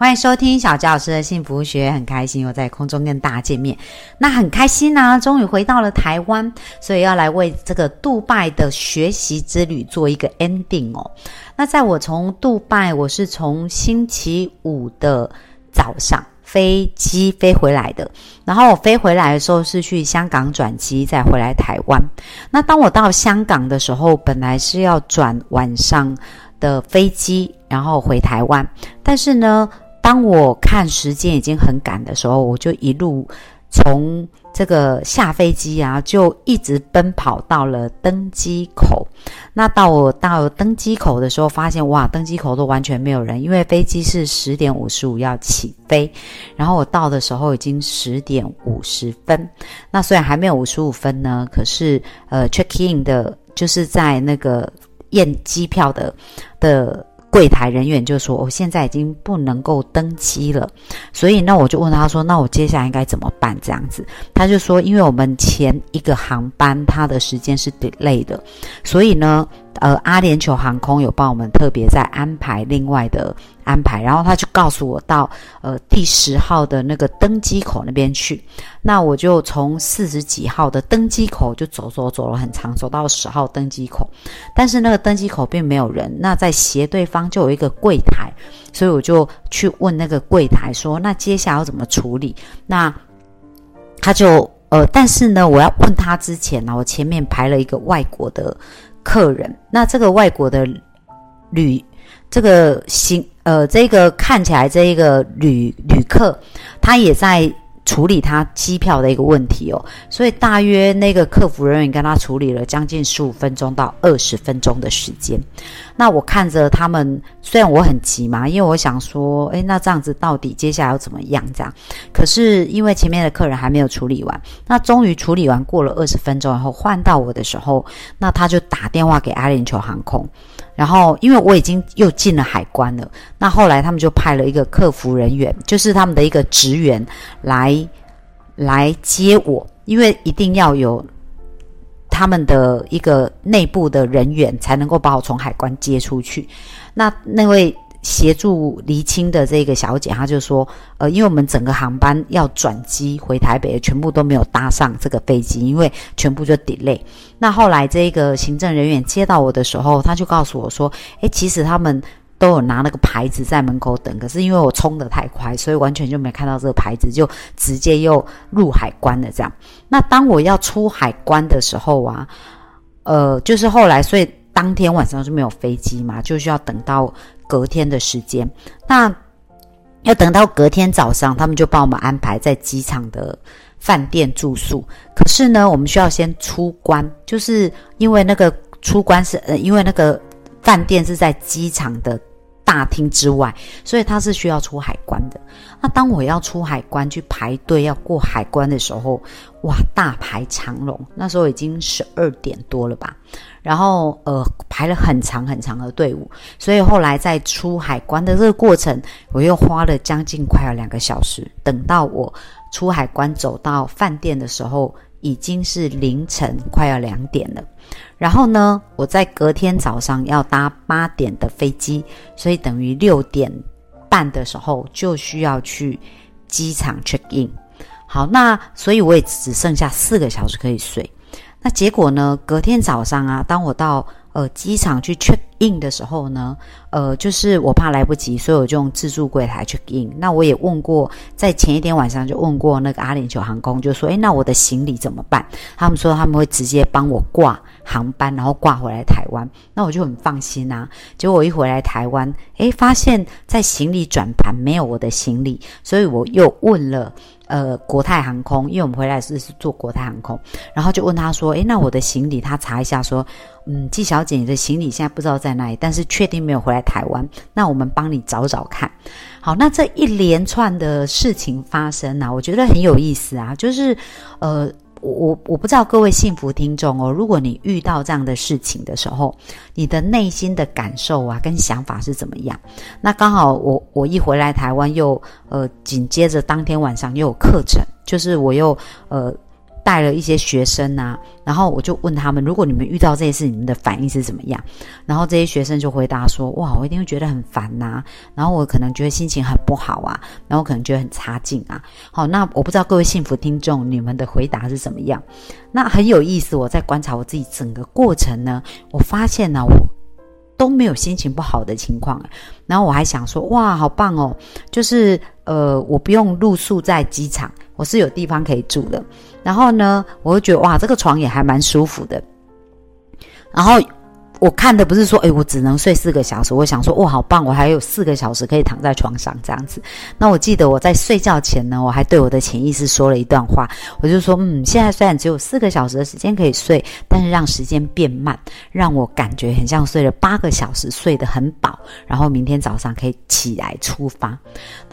欢迎收听小纪老师的幸福学，很开心又在空中跟大家见面。那很开心啊，终于回到了台湾，所以要来为这个杜拜的学习之旅做一个 ending 哦。那在我从杜拜，我是从星期五的早上飞机飞回来的，然后我飞回来的时候是去香港转机，再回来台湾。那当我到香港的时候，本来是要转晚上的飞机，然后回台湾，但是呢当我看时间已经很赶的时候，我就一路从这个下飞机啊，就一直奔跑到了登机口。那到登机口的时候，发现哇，登机口都完全没有人，因为飞机是10点55要起飞，然后我到的时候已经10点50分。那虽然还没有55分呢，可是check in 的就是在那个验机票的柜台人员就说我现在已经不能够登机了，所以那我就问他说，那我接下来应该怎么办这样子。他就说因为我们前一个航班他的时间是 delay 的，所以呢阿联酋航空有帮我们特别在安排另外的安排，然后他就告诉我到第10号的那个登机口那边去。那我就从40几号的登机口就走了很长，走到10号登机口，但是那个登机口并没有人。那在斜对方就有一个柜台，所以我就去问那个柜台说，那接下来要怎么处理。那他就但是呢我要问他之前呢，我前面排了一个外国的客人，那这个外国的旅客，他也在处理他机票的一个问题哦，所以大约那个客服人员跟他处理了将近15分钟到20分钟的时间。那我看着他们，虽然我很急嘛，因为我想说那这样子到底接下来要怎么样这样，可是因为前面的客人还没有处理完。那终于处理完过了20分钟以后，换到我的时候，那他就打电话给阿联酋航空，然后因为我已经又进了海关了，那后来他们就派了一个客服人员，就是他们的一个职员来接我，因为一定要有他们的一个内部的人员才能够把我从海关接出去。那位协助厘清的这个小姐，她就说因为我们整个航班要转机回台北全部都没有搭上这个飞机，因为全部就 delay。 那后来这个行政人员接到我的时候，他就告诉我说其实他们都有拿那个牌子在门口等，可是因为我冲得太快，所以完全就没看到这个牌子，就直接又入海关了这样。那当我要出海关的时候啊就是后来，所以当天晚上就没有飞机嘛，就需要等到隔天的时间。那要等到隔天早上，他们就帮我们安排在机场的饭店住宿。可是呢，我们需要先出关，就是因为那个出关是因为那个饭店是在机场的大厅之外，所以它是需要出海关的。那当我要出海关去排队要过海关的时候，哇，大排长龙，那时候已经12点多了吧。然后排了很长很长的队伍，所以后来在出海关的这个过程，我又花了将近快要2个小时，等到我出海关走到饭店的时候，已经是凌晨快要2点了。然后呢，我在隔天早上要搭8点的飞机，所以等于6点半的时候就需要去机场 check in。 好，那所以我也只剩下4个小时可以睡。那结果呢，隔天早上啊，当我到机场去 check in 的时候呢，就是我怕来不及，所以我就用自助柜台 check in。 那我也问过，在前一天晚上就问过那个阿联酋航空，就说那我的行李怎么办。他们说他们会直接帮我挂航班，然后挂回来台湾。那我就很放心啊，结果我一回来台湾发现在行李转盘没有我的行李，所以我又问了国泰航空，因为我们回来是坐国泰航空，然后就问他说那我的行李，他查一下说纪小姐，你的行李现在不知道在哪里，但是确定没有回来台湾，那我们帮你找找看。好，那这一连串的事情发生啊，我觉得很有意思啊，就是我不知道各位幸福听众哦，如果你遇到这样的事情的时候，你的内心的感受啊跟想法是怎么样？那刚好我一回来台湾又紧接着当天晚上又有课程，就是我又带了一些学生啊，然后我就问他们，如果你们遇到这些事，你们的反应是怎么样？然后这些学生就回答说，哇，我一定会觉得很烦啊，然后我可能觉得心情很不好啊，然后可能觉得很差劲啊。好，那我不知道各位幸福听众，你们的回答是怎么样？那很有意思，我在观察我自己整个过程呢，我发现呢，我都没有心情不好的情况，然后我还想说，哇，好棒哦，就是我不用露宿在机场，我是有地方可以住的。然后呢，我就觉得哇，这个床也还蛮舒服的。然后我看的不是说，我只能睡4个小时，我想说，哇，好棒，我还有4个小时可以躺在床上这样子。那我记得我在睡觉前呢，我还对我的潜意识说了一段话，我就说，现在虽然只有4个小时的时间可以睡，但是让时间变慢，让我感觉很像睡了8个小时，睡得很饱，然后明天早上可以起来出发。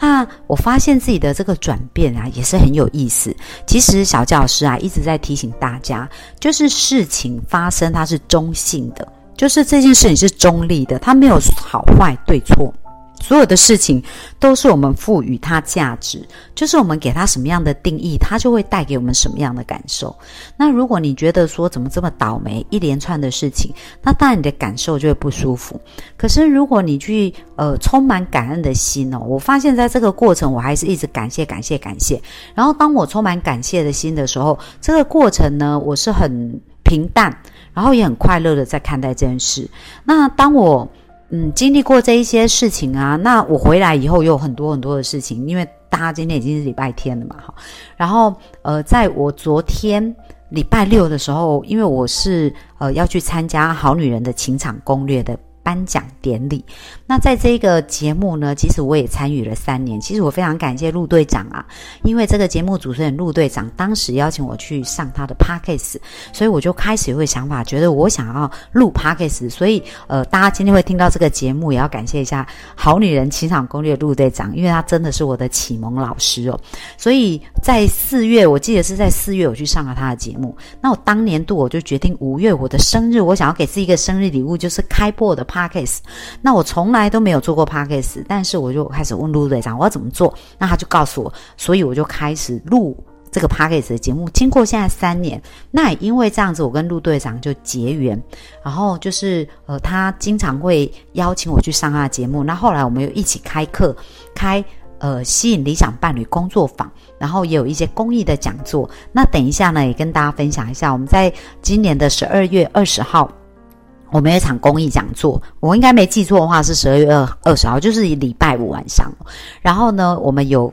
那我发现自己的这个转变啊，也是很有意思。其实小教师啊一直在提醒大家，就是事情发生它是中性的，就是这件事情是中立的，它没有好坏对错，所有的事情都是我们赋予它价值，就是我们给它什么样的定义，它就会带给我们什么样的感受。那如果你觉得说怎么这么倒霉，一连串的事情，那当然你的感受就会不舒服。可是如果你去充满感恩的心哦，我发现在这个过程我还是一直感谢。然后当我充满感谢的心的时候，这个过程呢，我是很平淡，然后也很快乐的在看待这件事。那当我经历过这一些事情啊，那我回来以后有很多很多的事情，因为大家今天已经是礼拜天了嘛，然后在我昨天礼拜六的时候，因为我是要去参加《好女人的情场攻略》的颁奖典礼，那在这个节目呢，其实我也参与了3年。其实我非常感谢陆队长啊，因为这个节目主持人陆队长当时邀请我去上他的 podcast， 所以我就开始有个想法，觉得我想要录 podcast， 所以大家今天会听到这个节目，也要感谢一下好女人情场攻略陆队长，因为他真的是我的启蒙老师哦。所以在4月，我记得是在4月我去上了他的节目。那我当年度我就决定5月我的生日，我想要给自己一个生日礼物，就是开播我的 podcast。 那我从来都没有做过 podcast， 但是我就开始问陆队长我要怎么做，那他就告诉我，所以我就开始录这个 podcast 的节目，经过现在3年。那也因为这样子，我跟陆队长就结缘，然后就是他经常会邀请我去上他的节目，那后来我们又一起开课，开吸引理想伴侣工作坊，然后也有一些公益的讲座。那等一下呢，也跟大家分享一下，我们在今年的12月20号我们有一场公益讲座，我应该没记错的话是12月20号，就是礼拜五晚上。然后呢，我们有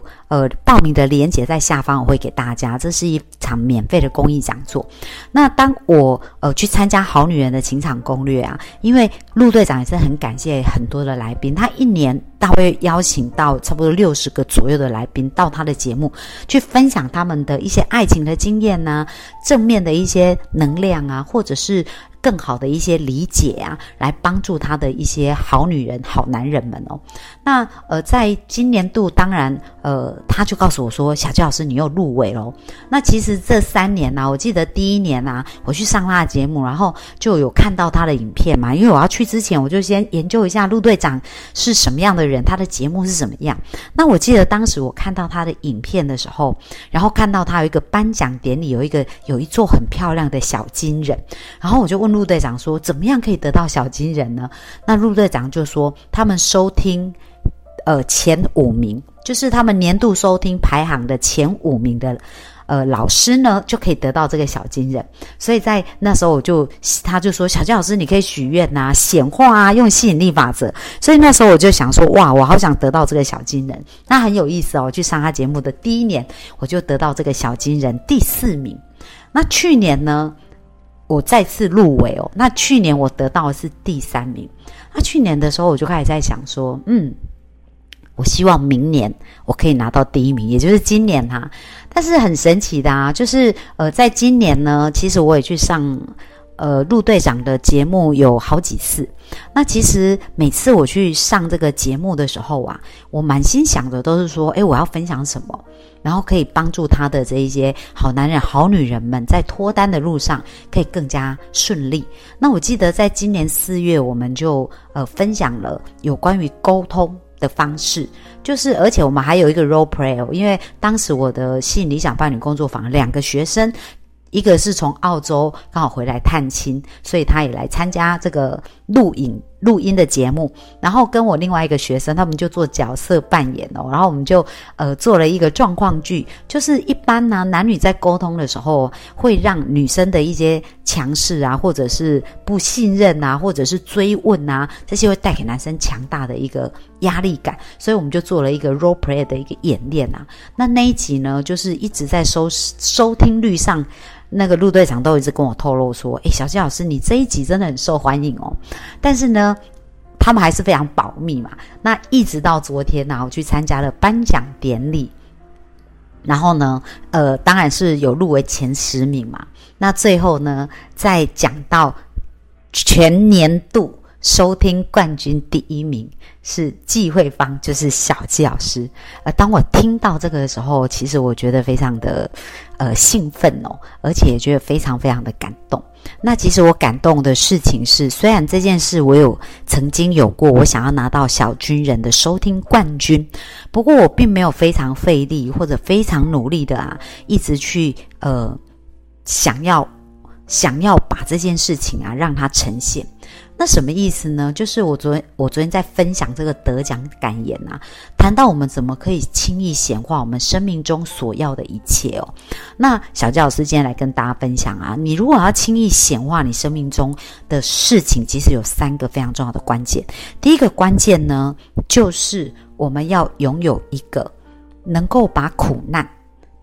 报名的连结在下方，我会给大家。这是一场免费的公益讲座。那当我去参加《好女人的情场攻略》啊，因为陆队长也是很感谢很多的来宾，他一年他会邀请到差不多60个左右的来宾到他的节目去分享他们的一些爱情的经验啊，正面的一些能量啊，或者是更好的一些理解啊，来帮助他的一些好女人好男人们哦。那在今年度当然他就告诉我说，小教老师你又入围咯。那其实这3年啊，我记得第1年啊我去上他的节目，然后就有看到他的影片嘛，因为我要去之前我就先研究一下陆队长是什么样的人，他的节目是什么样。那我记得当时我看到他的影片的时候，然后看到他有一个颁奖典礼，有一座很漂亮的小金人，然后我就问陆队长说，怎么样可以得到小金人呢？那陆队长就说，他们收听前5名，就是他们年度收听排行的前5名的老师呢，就可以得到这个小金人。所以在那时候他就说，小金老师你可以许愿啊，显化啊，用吸引力法则。所以那时候我就想说，哇，我好想得到这个小金人。那很有意思哦，去上他节目的第1年我就得到这个小金人第4名。那去年呢我再次入围哦，那去年我得到的是第3名。那去年的时候我就开始在想说，我希望明年我可以拿到第1名，也就是今年啊。但是很神奇的啊，就是在今年呢，其实我也去上陆队长的节目有好几次。那其实每次我去上这个节目的时候啊，我满心想的都是说，我要分享什么，然后可以帮助他的这一些好男人好女人们在脱单的路上可以更加顺利。那我记得在今年4月我们就分享了有关于沟通的方式，就是而且我们还有一个 role play， 因为当时我的吸引理想伴侣工作坊2个学生，一个是从澳洲刚好回来探亲，所以他也来参加这个录音的节目，然后跟我另外一个学生他们就做角色扮演然后我们就做了一个状况剧，就是一般呢男女在沟通的时候会让女生的一些强势啊，或者是不信任啊，或者是追问啊，这些会带给男生强大的一个压力感，所以我们就做了一个 role play 的一个演练啊。那一集呢就是一直在收听率上，那个陆队长都一直跟我透露说，小纪老师你这一集真的很受欢迎哦，但是呢他们还是非常保密嘛。那一直到昨天我去参加了颁奖典礼，然后呢当然是有入围前10名嘛。那最后呢再讲到全年度收听冠军第1名是季慧芳，就是小纪老师。当我听到这个的时候，其实我觉得非常的兴奋而且也觉得非常非常的感动。那其实我感动的事情是，虽然这件事我曾经有过我想要拿到小军人的收听冠军，不过我并没有非常费力或者非常努力的一直去想要把这件事情让它呈现。那什么意思呢？就是我昨天在分享这个得奖感言谈到我们怎么可以轻易显化我们生命中所要的一切那小纪老师今天来跟大家分享你如果要轻易显化你生命中的事情，其实有3个非常重要的关键。第一个关键呢，就是我们要拥有一个能够把苦难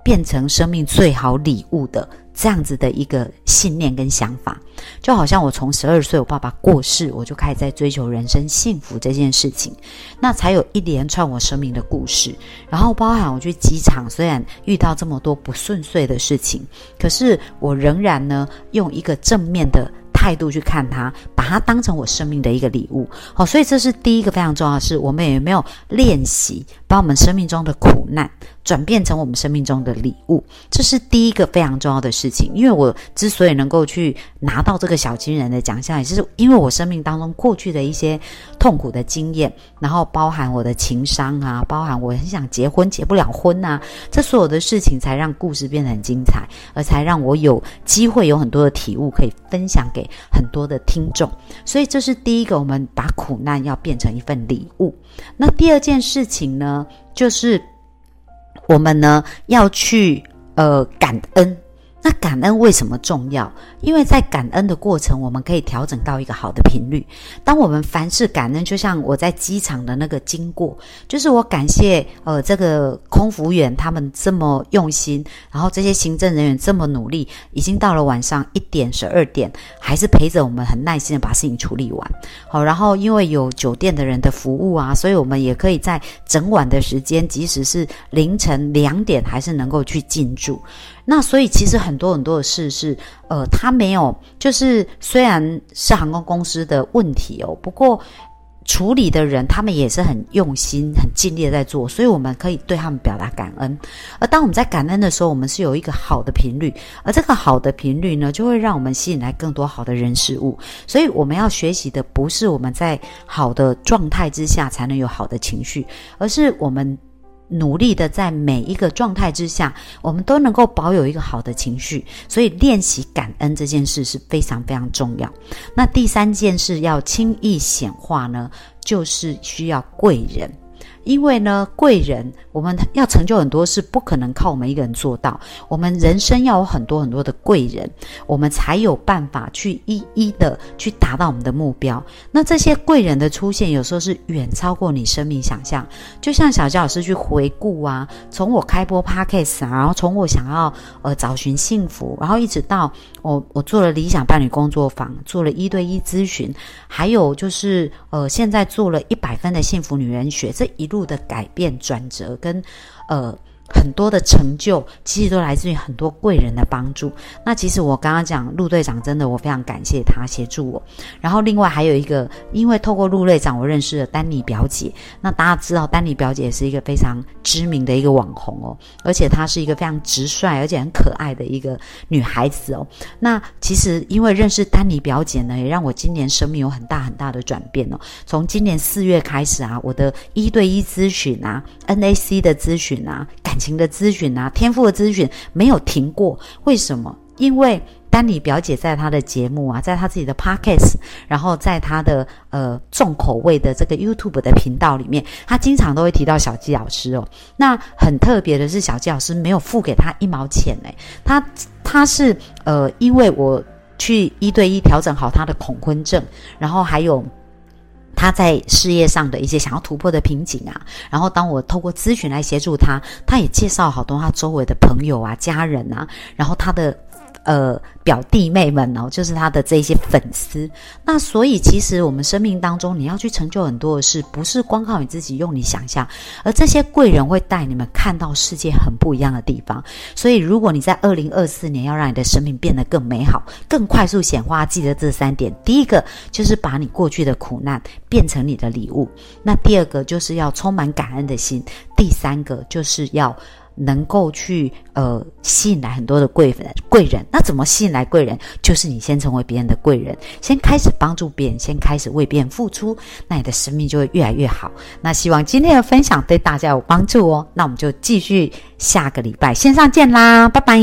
变成生命最好礼物的这样子的一个信念跟想法。就好像我从12岁我爸爸过世，我就开始在追求人生幸福这件事情，那才有一连串我生命的故事。然后包含我去机场，虽然遇到这么多不顺遂的事情，可是我仍然呢用一个正面的态度去看它，把它当成我生命的一个礼物所以这是第一个非常重要的事，我们有没有练习把我们生命中的苦难转变成我们生命中的礼物，这是第一个非常重要的事情。因为我之所以能够去拿到这个小金人的奖项，也是因为我生命当中过去的一些痛苦的经验，然后包含我的情伤包含我很想结婚结不了婚这所有的事情才让故事变得很精彩，而才让我有机会有很多的体悟可以分享给很多的听众。所以这是第一个，我们把苦难要变成一份礼物。那第二件事情呢，就是我们呢要去感恩。那感恩为什么重要？因为在感恩的过程，我们可以调整到一个好的频率。当我们凡事感恩，就像我在机场的那个经过，就是我感谢这个空服员他们这么用心，然后这些行政人员这么努力，已经到了晚上1点12点，还是陪着我们很耐心的把事情处理完。好，然后因为有酒店的人的服务所以我们也可以在整晚的时间，即使是凌晨2点，还是能够去进驻。那所以其实很多的事是他没有，就是虽然是航空公司的问题不过处理的人他们也是很用心很尽力的在做，所以我们可以对他们表达感恩。而当我们在感恩的时候，我们是有一个好的频率，而这个好的频率呢，就会让我们吸引来更多好的人事物。所以我们要学习的不是我们在好的状态之下才能有好的情绪，而是我们努力的在每一个状态之下，我们都能够保有一个好的情绪。所以练习感恩这件事是非常非常重要。那第3件事要轻易显化呢，就是需要贵人。因为呢贵人，我们要成就很多事不可能靠我们一个人做到，我们人生要有很多很多的贵人，我们才有办法去一一的去达到我们的目标。那这些贵人的出现有时候是远超过你生命想象。就像小纪老师去回顾从我开播 Podcast 然后从我想要找寻幸福，然后一直到我做了理想伴侣工作坊，做了1对1咨询，还有就是现在做了100分的幸福女人学，这一路的改变转折跟很多的成就其实都来自于很多贵人的帮助。那其实我刚刚讲陆队长，真的我非常感谢他协助我。然后另外还有一个，因为透过陆队长我认识了丹妮表姐。那大家知道丹妮表姐是一个非常知名的一个网红哦，而且她是一个非常直率而且很可爱的一个女孩子哦。那其实因为认识丹妮表姐呢，也让我今年生命有很大很大的转变哦。从今年4月开始啊，我的1对1咨询啊， NAC 的咨询啊，感情的咨询啊，天赋的咨询没有停过。为什么？因为丹妮表姐在她的节目啊，在她自己的 podcast， 然后在她的重口味的这个 YouTube 的频道里面，她经常都会提到小纪老师哦。那很特别的是，小纪老师没有付给她1毛钱欸，她是因为我去1对1调整好她的恐婚症，然后还有他在事业上的一些想要突破的瓶颈啊，然后当我透过咨询来协助他，他也介绍好多他周围的朋友啊、家人啊，然后他的表弟妹们哦，就是他的这一些粉丝。那所以其实我们生命当中，你要去成就很多的事，不是光靠你自己用你想象，而这些贵人会带你们看到世界很不一样的地方。所以如果你在2024年要让你的生命变得更美好、更快速显化，记得这3点。第一个就是把你过去的苦难变成你的礼物，那第二个就是要充满感恩的心，第三个就是要能够去吸引来很多的贵人。那怎么吸引来贵人？就是你先成为别人的贵人，先开始帮助别人，先开始为别人付出，那你的生命就会越来越好。那希望今天的分享对大家有帮助哦。那我们就继续下个礼拜线上见啦，拜拜。